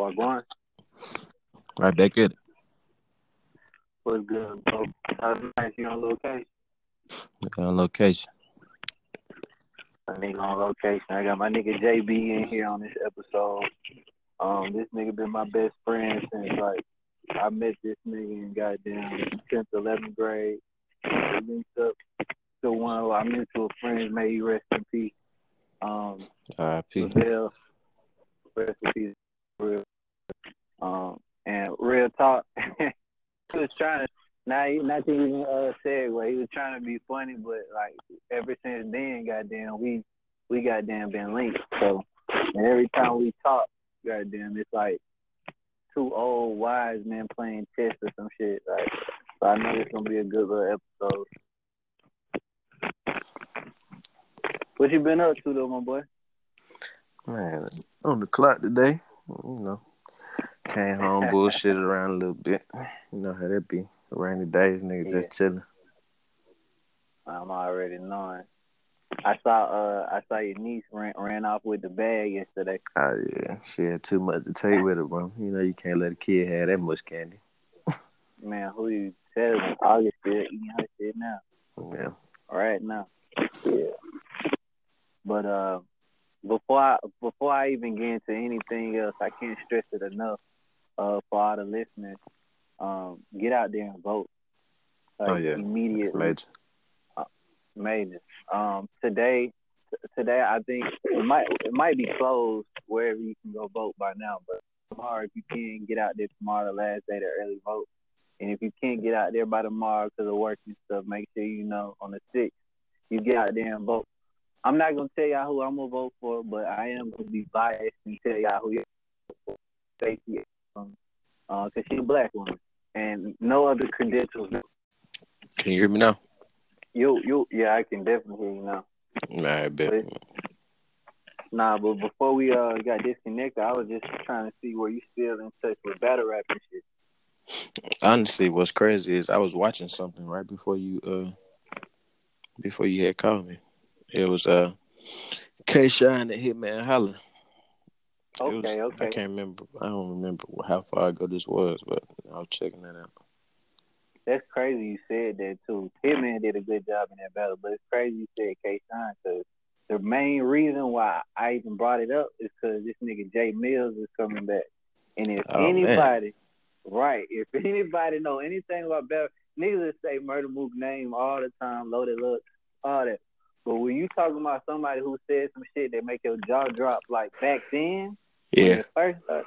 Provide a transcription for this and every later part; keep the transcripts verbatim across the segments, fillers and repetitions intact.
Wagwan. Right back at it. What's good, bro? How's nice? You on location? I'm on location. I think on location. I got my nigga J B in here on this episode. Um, this nigga been my best friend since like I met this nigga in goddamn tenth, eleventh grade. We linked up to one of our mutual friends. May he rest in peace. Um, R I P. Rest in peace. Real. Um, and real talk, he was trying to not even not to even uh, segue. He was trying to be funny, but like ever since then, goddamn, we we goddamn been linked. So, and every time we talk, goddamn, it's like two old wise men playing chess or some shit. Like, so I know it's gonna be a good little episode. What you been up to though, my boy? Man, on the clock today, you know. Came home, bullshit around a little bit. You know how that be. Rainy days, nigga, yeah. Just chilling. I'm already knowing. I saw, uh, I saw your niece ran, ran off with the bag yesterday. Oh yeah, she had too much to take with her, bro. You know you can't let a kid have that much candy. Man, who you telling? August still eating her shit now. Yeah. All right now. Yeah. But uh, before I before I even get into anything else, I can't stress it enough. Uh, for all the listeners, um, get out there and vote. Like, oh, yeah. Immediately. Major. Uh, major. Um, today, t- today I think it might it might be closed wherever you can go vote by now. But tomorrow, if you can, get out there tomorrow, the last day to early vote. And if you can't get out there by tomorrow because of work and stuff, make sure you know on the sixth, you get out there and vote. I'm not going to tell y'all who I'm going to vote for, but I am going to be biased and tell y'all who you're going to vote for. Because uh, she's a black woman and no other credentials. Can you hear me now? You, you, yeah, I can definitely hear you now. Nah, I bet. But, nah, but before we uh got disconnected, I was just trying to see where you still in touch with battle rap and shit. Honestly, what's crazy is I was watching something right before you uh before you had called me. It was uh K Shine and Hitman Holla. Okay, was, okay. I can't remember. I don't remember how far ago this was, but I was checking that out. That's crazy you said that, too. Hitman did a good job in that battle, but it's crazy you said K-Shine, because the main reason why I even brought it up is because this nigga Jay Mills is coming back. And if oh, anybody, man. Right, if anybody know anything about battle, niggas say Murder Mook name all the time, Loaded Look, all that. But when you talking about somebody who said some shit that make your jaw drop, like back then, yeah. The first, uh,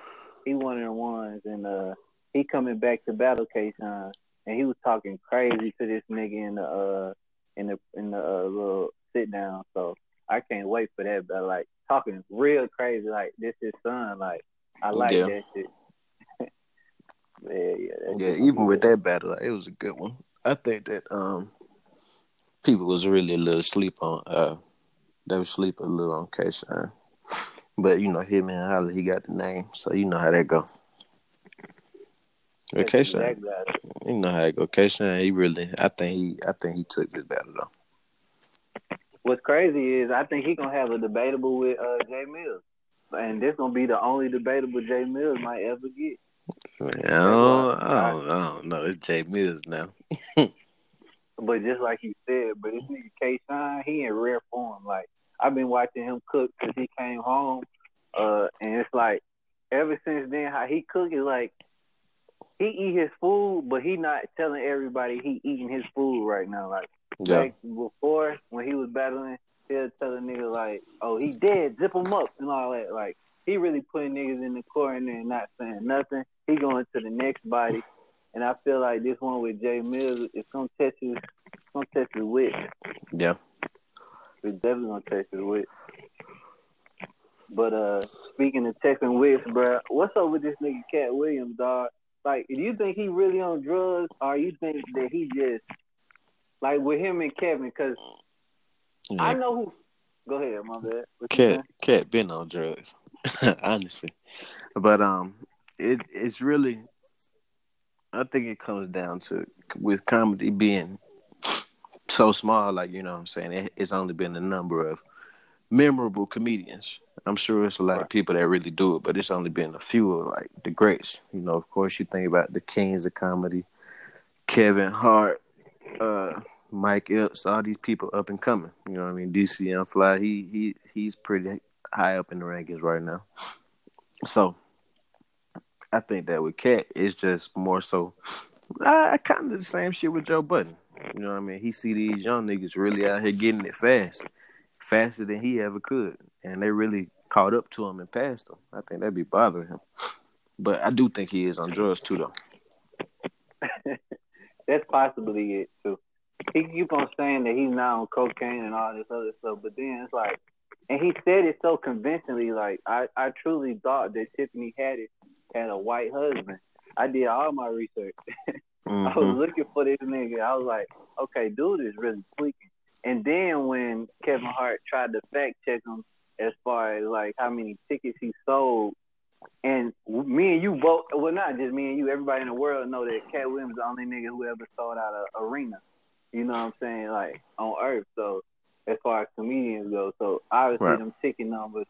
he one of the ones, and uh, he coming back to battle K Shine, and he was talking crazy to this nigga in the uh, in the in the uh, little sit down. So I can't wait for that. But like talking real crazy, like this is son. Like I like yeah. that shit. yeah, yeah. Yeah, even with that battle, like, it was a good one. I think that um. People was really a little sleep on, uh, they was sleep a little on K Shine. But, you know, Hitman Holla, he got the name, so you know how that go. But K Shine, you know how it go. K Shine, he really, I think he, I think he took this battle, though. What's crazy is I think he gonna have a debatable with uh, Jay Mills. And this gonna be the only debatable Jay Mills might ever get. Man, I don't, I don't, I don't know, it's Jay Mills now. But just like you said, but this nigga K Shine, he in rare form. Like, I've been watching him cook since he came home. Uh, and it's like, ever since then, how he cook is like, he eat his food, but he not telling everybody he eating his food right now. Like, yeah. Like before, when he was battling, he'll tell a nigga like, oh, he dead, zip him up and all that. Like, he really putting niggas in the corner and not saying nothing. He going to the next body. And I feel like this one with Jay Mills is gonna test his, gonna test his wit. Yeah, it's definitely gonna test his wit. But uh, speaking of testing wits, bro, what's up with this nigga Katt Williams, dog? Like, do you think he really on drugs, or you think that he just like with him and Kevin? Because yeah. I know who. Go ahead, my bad. Katt, Katt been on drugs, honestly. But um, it it's really. I think it comes down to with comedy being so small, like, you know what I'm saying, it, it's only been a number of memorable comedians. I'm sure it's a lot right. of people that really do it, but it's only been a few of like the greats. You know, of course, you think about the kings of comedy, Kevin Hart, uh, Mike Epps, all these people up and coming. You know what I mean? D C M Fly, he he he's pretty high up in the rankings right now. So I think that with Katt, it's just more so I, I kind of do the same shit with Joe Budden. You know what I mean? He see these young niggas really out here getting it fast, faster than he ever could, and they really caught up to him and passed him. I think that'd be bothering him. But I do think he is on drugs too, though. That's possibly it too. He keep on saying that he's not on cocaine and all this other stuff, but then it's like, and he said it so convincingly. Like I, I truly thought that Tiffany Haddish had a white husband. I did all my research. Mm-hmm. I was looking for this nigga. I was like, okay, dude is really tweaking. And then when Kevin Hart tried to fact check him as far as like how many tickets he sold, and me and you both, well, not just me and you, everybody in the world know that Katt Williams is the only nigga who ever sold out an arena. You know what I'm saying? Like on earth. So as far as comedians go, so obviously right. them ticket numbers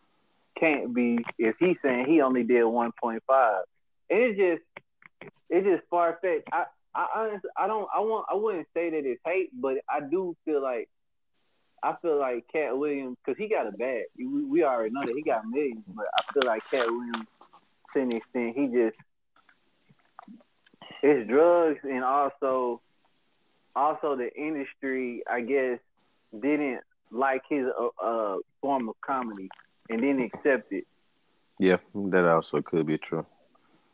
can't be if he's saying he only did one point five. It's just, it's just far fetched. I, I honestly, I don't, I want, I wouldn't say that it's hate, but I do feel like, I feel like Katt Williams, because he got a bag. We, we already know that he got millions, but I feel like Katt Williams, to an extent, he just, it's drugs, and also, also the industry, I guess, didn't like his uh, uh form of comedy and didn't accept it. Yeah, that also could be true.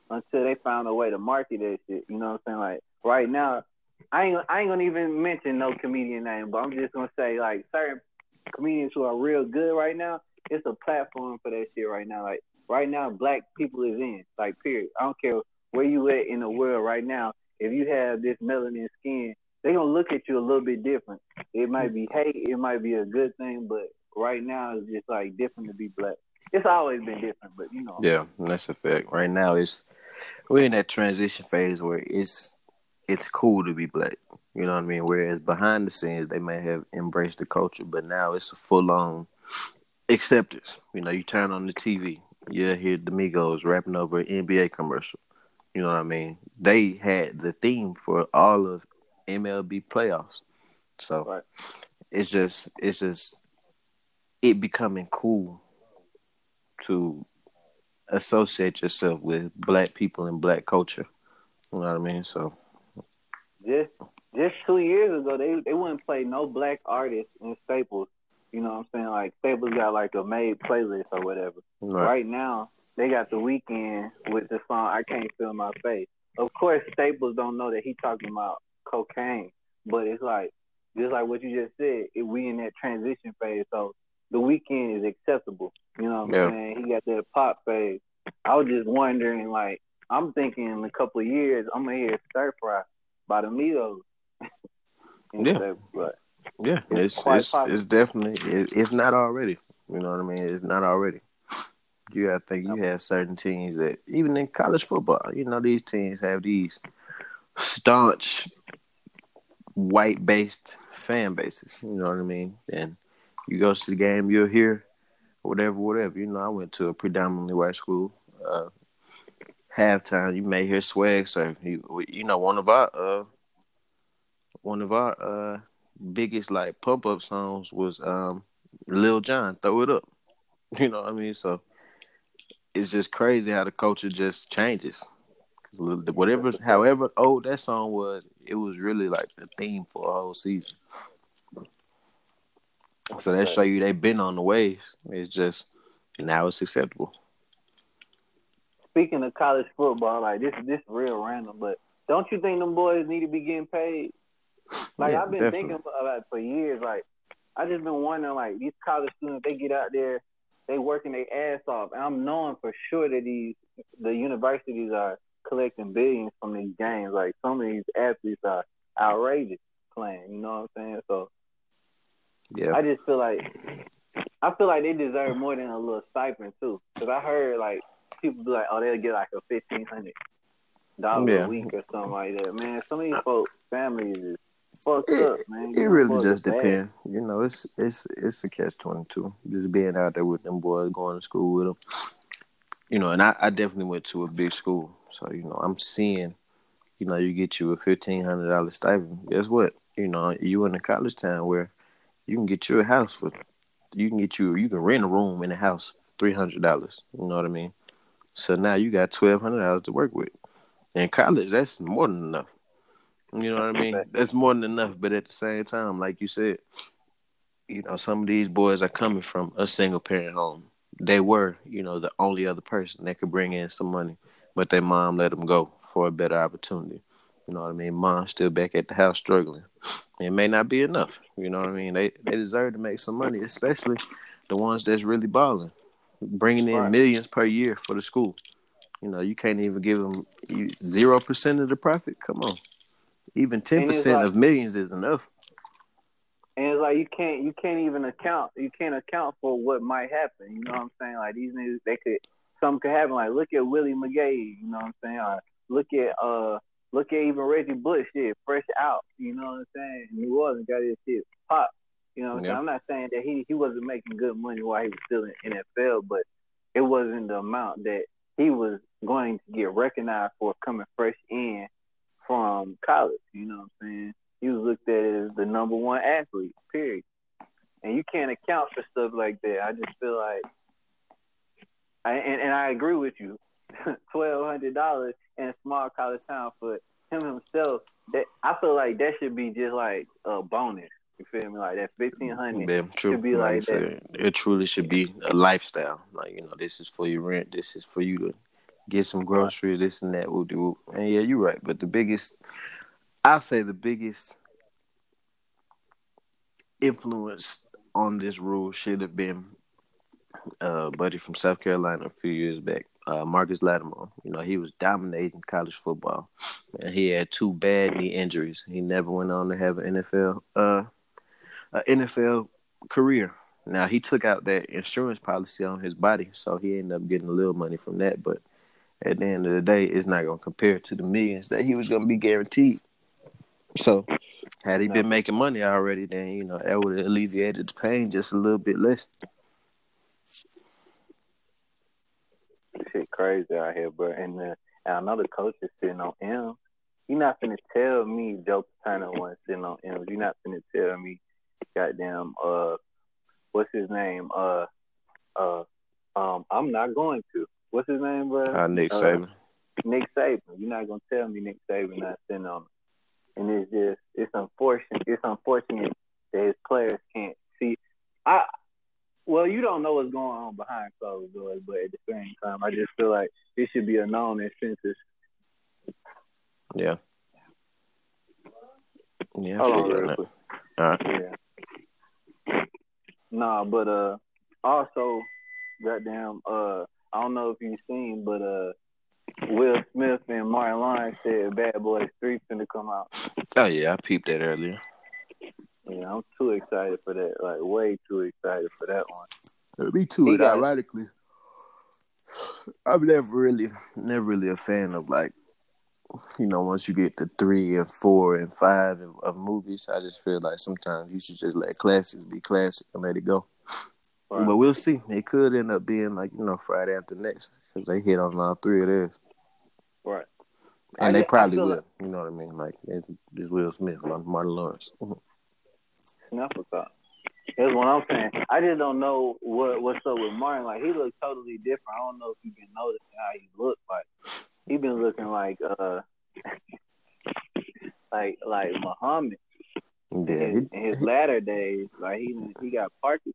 Until they found a way to market that shit, you know what I'm saying? Like right now, I ain't I ain't gonna even mention no comedian name, but I'm just gonna say like certain comedians who are real good right now, it's a platform for that shit right now. Like right now, black people is in, like period. I don't care where you at in the world right now. If you have this melanin skin, they gonna look at you a little bit different. It might be hate, it might be a good thing, but right now it's just like different to be black. It's always been different, but you know. Yeah, that's a fact. Right now it's we're in that transition phase where it's it's cool to be black. You know what I mean? Whereas behind the scenes they may have embraced the culture, but now it's a full on acceptance. You know, you turn on the T V, you hear the Migos rapping over an N B A commercial. You know what I mean? They had the theme for all of M L B playoffs. So right. it's just it's just it becoming cool to associate yourself with black people and black culture. You know what I mean? So just just two years ago they, they wouldn't play no black artists in Staples. You know what I'm saying? Like Staples got like a made playlist or whatever. Right, right now they got The Weeknd with the song I Can't Feel My Face. Of course Staples don't know that he talking about cocaine, but it's like just like what you just said, it, we in that transition phase, so The Weeknd is acceptable. You know what I'm saying? Yeah. He got that pop phase. I was just wondering, like, I'm thinking in a couple of years, I'm going to hear Stir Fry by the Migos. yeah. Stuff, but yeah, it's it's, it's, it's definitely, it, it's not already. You know what I mean? It's not already. You got to think you have certain teams that, even in college football, you know, these teams have these staunch, white-based fan bases. You know what I mean? And you go to the game, you'll hear whatever, whatever. You know, I went to a predominantly white school. Uh, halftime, you may hear Swag Surf. You, you know, one of our uh, one of our uh, biggest like pump up songs was um, Lil Jon, "Throw It Up." You know what I mean? So it's just crazy how the culture just changes. Whatever, however old that song was, it was really like the theme for a whole season. So that show you they've been on the waves. It's just now it's acceptable. Speaking of college football, like this, this real random, but don't you think them boys need to be getting paid? Like yeah, I've been definitely. thinking about it for years. Like I just been wondering, like these college students, they get out there, they working their ass off, and I'm knowing for sure that these the universities are collecting billions from these games. Like some of these athletes are outrageous playing. You know what I'm saying? So. Yeah. I just feel like I feel like they deserve more than a little stipend too, because I heard like people be like, "Oh, they'll get like a fifteen hundred dollars yeah. a week or something like that." Man, some of these folks' families is fucked it, up, man. You it really just depends. You know, it's it's it's a catch twenty-two. Just being out there with them boys, going to school with them. You know, and I, I definitely went to a big school. So, you know, I'm seeing, you know, you get you a fifteen hundred dollars stipend. Guess what? You know, you in a college town where you can get you a house for, you can get you, you can rent a room in a house three hundred dollars. You know what I mean? So now you got twelve hundred dollars to work with. In college, that's more than enough. You know what I mean? That's more than enough. But at the same time, like you said, you know, some of these boys are coming from a single parent home. They were, you know, the only other person that could bring in some money, but their mom let them go for a better opportunity. You know what I mean? Mom's still back at the house struggling. It may not be enough. You know what I mean? They they deserve to make some money, especially the ones that's really balling, bringing in right. millions per year for the school. You know, you can't even give them zero percent of the profit. Come on, even ten percent of millions is enough. And it's like you can't you can't even account you can't account for what might happen. You know what I'm saying? Like these niggas, they could something could happen. Like look at Willie McGee. You know what I'm saying? Or look at uh look at even Reggie Bush. Shit, fresh out. You know what I'm saying? New Orleans got his shit pop. You know what I'm yep. saying? I'm not saying that he, he wasn't making good money while he was still in N F L, but it wasn't the amount that he was going to get recognized for coming fresh in from college. You know what I'm saying? He was looked at as the number one athlete, period. And you can't account for stuff like that. I just feel like, I, and, and I agree with you, twelve hundred dollars in a small college town for him himself, that I feel like that should be just like a bonus. You feel me? Like that fifteen hundred dollars Damn, true. Should be like that. It truly should be a lifestyle. Like, you know, this is for your rent. This is for you to get some groceries, this and that. Woo-doo. And yeah, you're right. But the biggest, I'll say the biggest influence on this rule should have been uh, buddy from South Carolina a few years back, uh, Marcus Lattimore. You know, he was dominating college football. And he had two bad knee injuries. He never went on to have an N F L uh, an N F L career. Now, he took out that insurance policy on his body, so he ended up getting a little money from that. But at the end of the day, it's not going to compare to the millions that he was going to be guaranteed. So, had he been making money already, then, you know, that would have alleviated the pain just a little bit less. Shit crazy out here, bro. And, uh, and I know the coach is sitting on M. You're not finna tell me Joe Paterno wasn't sitting on M. You're not finna tell me goddamn, uh, what's his name? Uh, uh, um, I'm not going to. What's his name, bro? Uh, Nick uh, Saban. Nick Saban. You're not gonna tell me Nick Saban not sitting on him. And it's just, it's unfortunate. It's unfortunate that his players can't see. I, well, you don't know what's going on behind closed doors, but at the same time, I just feel like this should be a known incentive. Yeah. Yeah. Hold on, real quick. All right. Yeah. Nah, but uh, also, goddamn, uh, I don't know if you've seen, but uh, Will Smith and Martin Lawrence said Bad Boys three finna come out. Oh yeah, I peeped that earlier. Yeah, I'm too excited for that. Like, way too excited for that one. Me too. And ironically, I'm never really, never really a fan of like, you know, once you get to three and four and five of, of movies, I just feel like sometimes you should just let classics be classic and let it go. Right. But we'll see. It could end up being like, you know, Friday after next because they hit on all three of theirs. Right. And I they probably will. Like, you know what I mean? Like, it's, it's Will Smith, like Martin Lawrence. Enough of that. That's what I'm saying. I just don't know what what's up with Martin. Like, he looks totally different. I don't know if you've been noticing how he looks. Like, he been looking like, uh, like, like Muhammad. Yeah. In, in his latter days, like, he he got Parkinson's.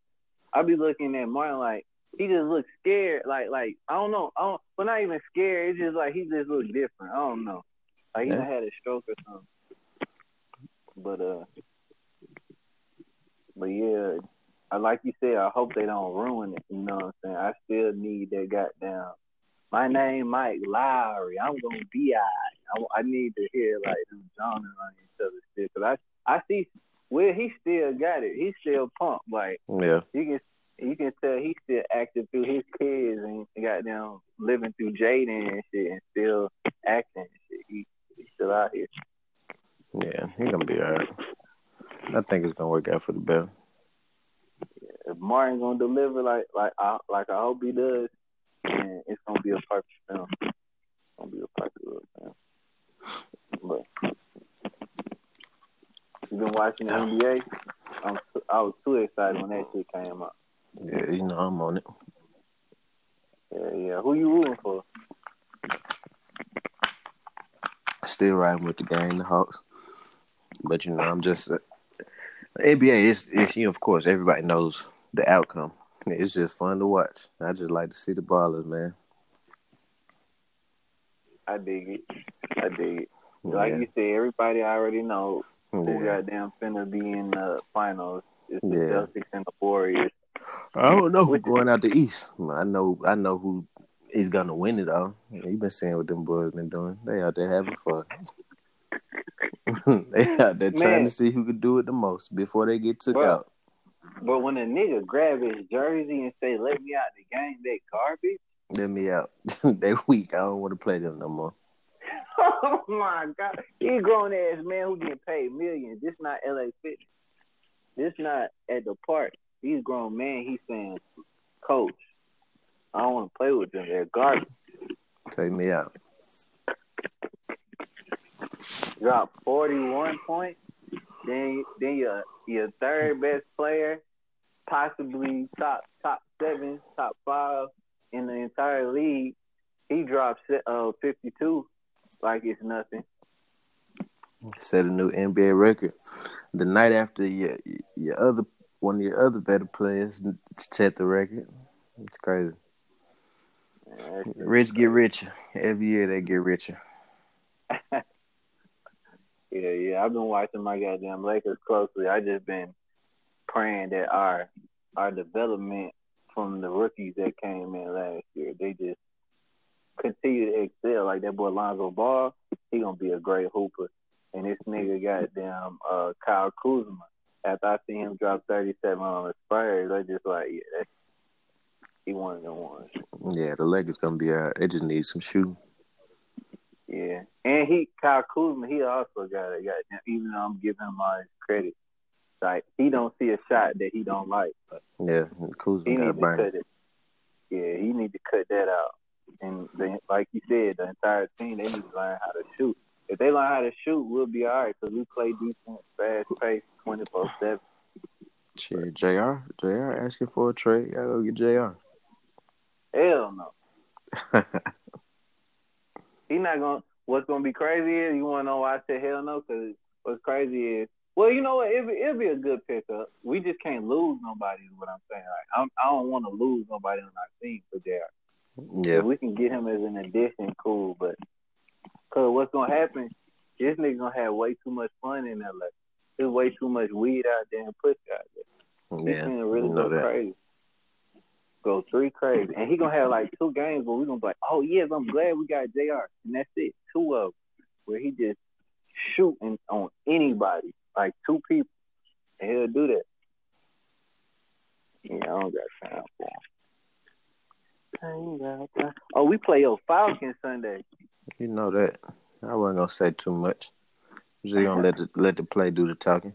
I be looking at Martin like he just looks scared, like like I don't know, I don't, well not even scared. It's just like he just looks different. I don't know, like he yeah. had a stroke or something. But uh, but yeah, I like you said. I hope they don't ruin it. You know what I'm saying? I still need that goddamn. My name Mike Lowry. I'm gonna be alright. I, I need to hear like them John and on each other shit because I I see. Well, he still got it. He's still pumped. Like yeah. you can you can tell he's still active through his kids and goddamn living through Jaden and shit and still acting and shit. He, he's still out here. Yeah, he's gonna be alright. think it's gonna work out for the better. If Martin gonna deliver like like I like I hope he does, and it's gonna be a perfect film. It's gonna be a perfect film. But you been watching the N B A? I'm, I was too excited when that shit came up. Yeah, you know I'm on it. Yeah, yeah. Who you rooting for? Still riding with the gang, the Hawks. But you know, I'm just uh, N B A. It's it's you know, of course everybody knows the outcome. It's just fun to watch. I just like to see the ballers, man. I dig it. I dig it. Like yeah. you said, everybody already knows who yeah. goddamn finna be in the finals. It's the yeah. Celtics and the Warriors. I don't know who's going out the East. I know I know who is gonna win it all. You've been seeing what them boys been doing. They out there having fun. They out there Man. trying to see who can do it the most before they get took but, out. But when a nigga grab his jersey and say, "Let me out the game," they garbage. Let me out. They weak. I don't want to play them no more. Oh my God. He grown ass man who getting paid millions. This not L A Fitness. This not at the park. He's grown man. He's saying, "Coach, I don't want to play with them. They're garbage. Take me out." Drop forty-one points. Then, then your your third best player, possibly top top seven, top five in the entire league. He drops uh fifty-two like it's nothing. Set a new N B A record. The night after your your other. One of your other better players set the record. It's crazy. Rich get richer. Every year they get richer. yeah, yeah. I've been watching my goddamn Lakers closely. I just been praying that our our development from the rookies that came in last year, they just continue to excel. Like that boy Lonzo Ball, he gonna be a great hooper. And this nigga goddamn uh, Kyle Kuzma. After I see him drop thirty-seven on the Spurs, I just like, yeah, he one of them ones. Yeah, the leg is going to be out. It just needs some shooting. Yeah. And he, Kyle Kuzma, he also got it. Got, even though I'm giving him all his credit, like, he don't see a shot that he don't like. But yeah, Kuzma got burned. Yeah, he need to cut that out. And they, like you said, the entire team, they need to learn how to shoot. If they learn how to shoot, we'll be all right because we play defense, fast pace, twenty-four seven. Shit, J R, J R asking for a trade. Y'all go get J R. Hell no. He not going to – what's going to be crazy is – you want to know why I said hell no? Because what's crazy is – well, you know what? It'll be, it'll be a good pickup. We just can't lose nobody is what I'm saying. Like, I'm, I don't want to lose nobody on our team for J R. Yeah. If we can get him as an addition, cool, but – because what's going to happen, this nigga going to have way too much fun in L A. There's way too much weed out there and pussy out there. Yeah, he's going to really go that. crazy. Go three crazy. And he going to have like two games where we're going to be like, oh, yes, I'm glad we got J R. And that's it. Two of them. Where he just shooting on anybody. Like two people. And he'll do that. Yeah, I don't got time for him. Oh, we play your Falcons Sunday. You know that. I wasn't gonna say too much. Just gonna let the let the play do the talking.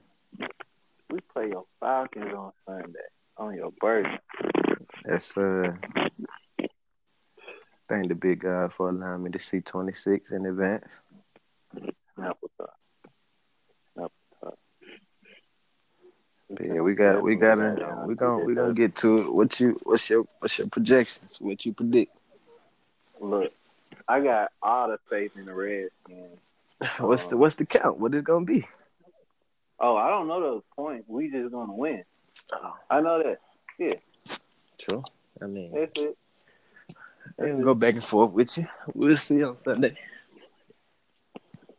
We play your Falcons on Sunday on your birthday. That's uh, thank the big God for allowing me to see twenty six in advance. Snap what's up. Snap what's up. Yeah, we got we got uh, we gonna we gonna get to it. What you what's your what's your projections? What you predict? Look. I got all the faith in the Redskins. What's um, the what's the count? What is it gonna be? Oh, I don't know those points. We just gonna win. Oh. I know that. Yeah. True. I mean, that's it. They can go back and forth with you. We'll see on Sunday.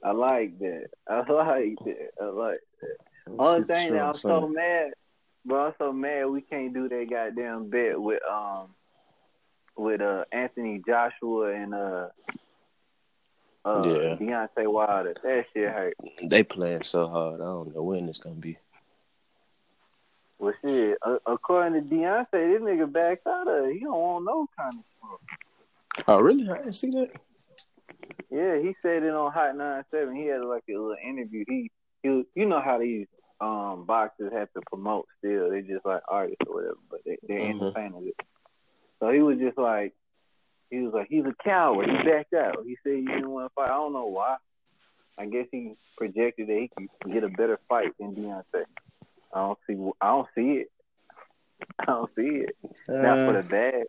I like that. I like that. I like that. We'll Only thing that I'm Sunday. so mad, but I'm so mad we can't do that goddamn bet with um. with uh, Anthony Joshua and uh, uh, yeah. Deontay Wilder. That shit hurt. They playing so hard. I don't know when it's going to be. Well, shit, uh, according to Deontay, this nigga backed out of it. He don't want no kind of stuff. Oh, really? I didn't see that. Yeah, he said it on Hot ninety-seven. He had like a little interview. He, he, You know how these um, boxers have to promote still. They just like artists or whatever, but they, they're mm-hmm. entertainers. The so he was just like, he was like, he's a coward. He backed out. He said he didn't want to fight. I don't know why. I guess he projected that he could get a better fight than Deontay. I don't see. I don't see it. I don't see it. Uh, Not for the bad.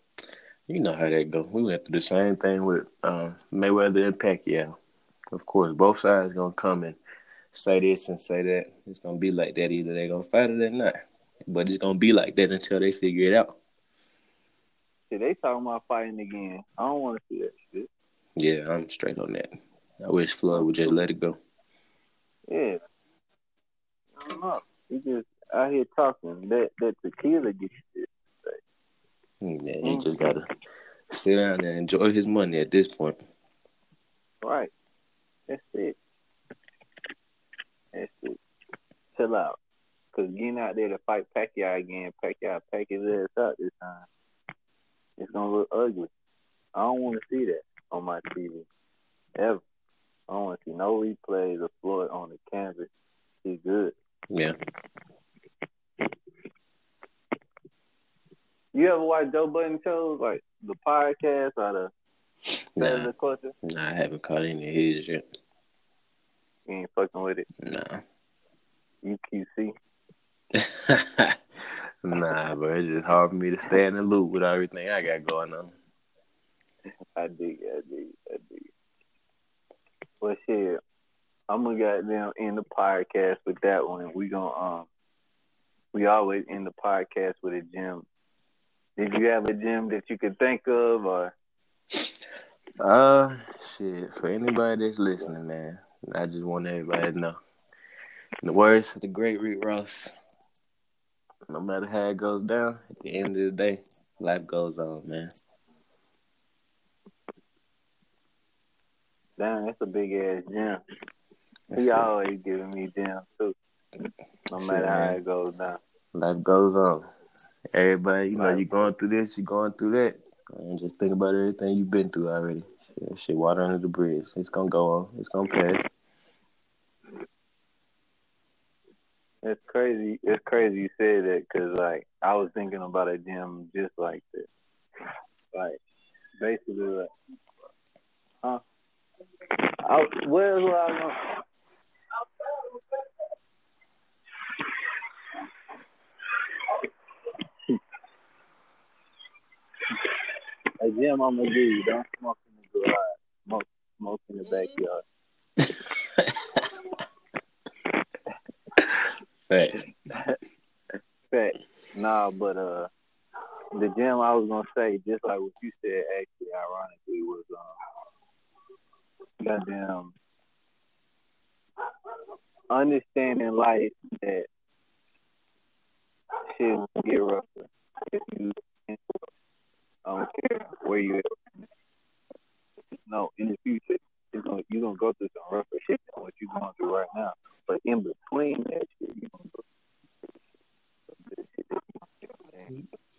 You know how that go. We went through the same thing with um, Mayweather and Pacquiao. Of course, both sides gonna come and say this and say that. It's gonna be like that. Either they're gonna fight it or not. But it's gonna be like that until they figure it out. See, they talking about fighting again. I don't want to see that shit. Yeah, I'm straight on that. I wish Floyd would just let it go. Yeah. I don't know. He just out here talking. That that tequila gets you this. Yeah, he mm. just gotta sit down and enjoy his money at this point. Right. That's it. That's it. Chill out. Because getting out there to fight Pacquiao again, Pacquiao pack his ass out this time. It's going to look ugly. I don't want to see that on my T V. Ever. I don't want to see no replays of Floyd on the canvas. He's good. Yeah. You ever watch Joe Budden shows? Like the podcast or the Nah, culture? Nah, I haven't caught any of his yet. You ain't fucking with it? Nah. U Q C. Nah, bro, it's just hard for me to stay in the loop with everything I got going on. I dig, I dig, I dig. Well, shit, I'm gonna goddamn end the podcast with that one. We gonna um, we always end the podcast with a gym. Did you have a gym that you could think of, or? Uh, shit. For anybody that's listening, man, I just want everybody to know. In the words of the great Rick Ross. No matter how it goes down, at the end of the day, life goes on, man. Damn, that's a big ass gym. That's he it. Always giving me gems too. No that's matter it, how it goes down, life goes on. Everybody, you know, you going through this, you going through that, and just think about everything you've been through already. Shit, shit, water under the bridge. It's gonna go on. It's gonna pass. It's crazy. It's crazy you said that because, like, I was thinking about a gym just like this. Like, basically, like, huh? I, where's what I was going? A gym I'm gonna give you. Don't smoke in the garage. Smoke, smoke in the backyard. Facts. Facts. Nah, but uh, the gym I was gonna say, just like what you said, actually, ironically, was um, goddamn understanding life that shit get rougher. If you don't care where you at. No, in the future, it's gonna, you're gonna go through some rougher shit than what you're going through right now. But in between that shit, you know,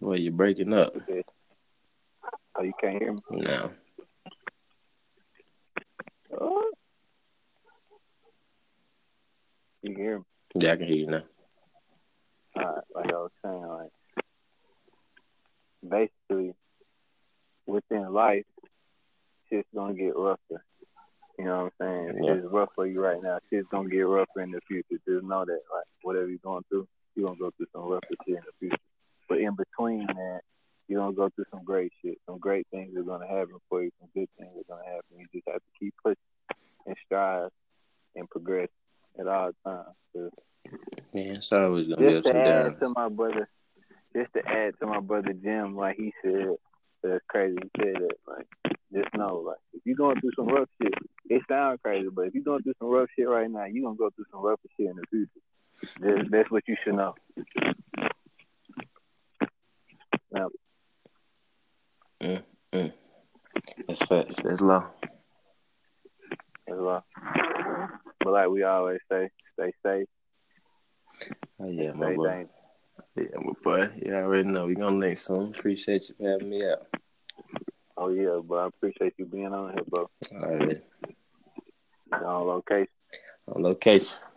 well, you're breaking up. Oh, you can't hear me? No. Oh. You can hear me? Yeah, I can hear you now. All right, like I was saying, like, basically, within life, shit's gonna get rougher. You know what I'm saying? Yeah. It's rough for you right now. Shit's gonna get rougher in the future. Just know that, like, whatever you're going through, you're gonna go through some rougher shit in the future. But in between that, you're gonna go through some great shit. Some great things are gonna happen for you. Some good things are gonna happen. You just have to keep pushing and strive and progress at all times. So, man, it's always gonna be ups and downs. Just to add to my brother, just to add to my brother Jim, like he said, that's crazy. He said that, like, just know, like, if you're going through some rough shit, it sounds crazy, but if you're going through some rough shit right now, you're going to go through some rougher shit in the future. That's, that's what you should know. Now, mm, mm. That's facts. That's law. That's law. But like we always say, stay safe. Oh, yeah, my boy. Dangerous. Yeah, my boy. You already know. We're going to link soon. Appreciate you for having me out. Oh, yeah, but I appreciate you being on here, bro. All right. On location. On location.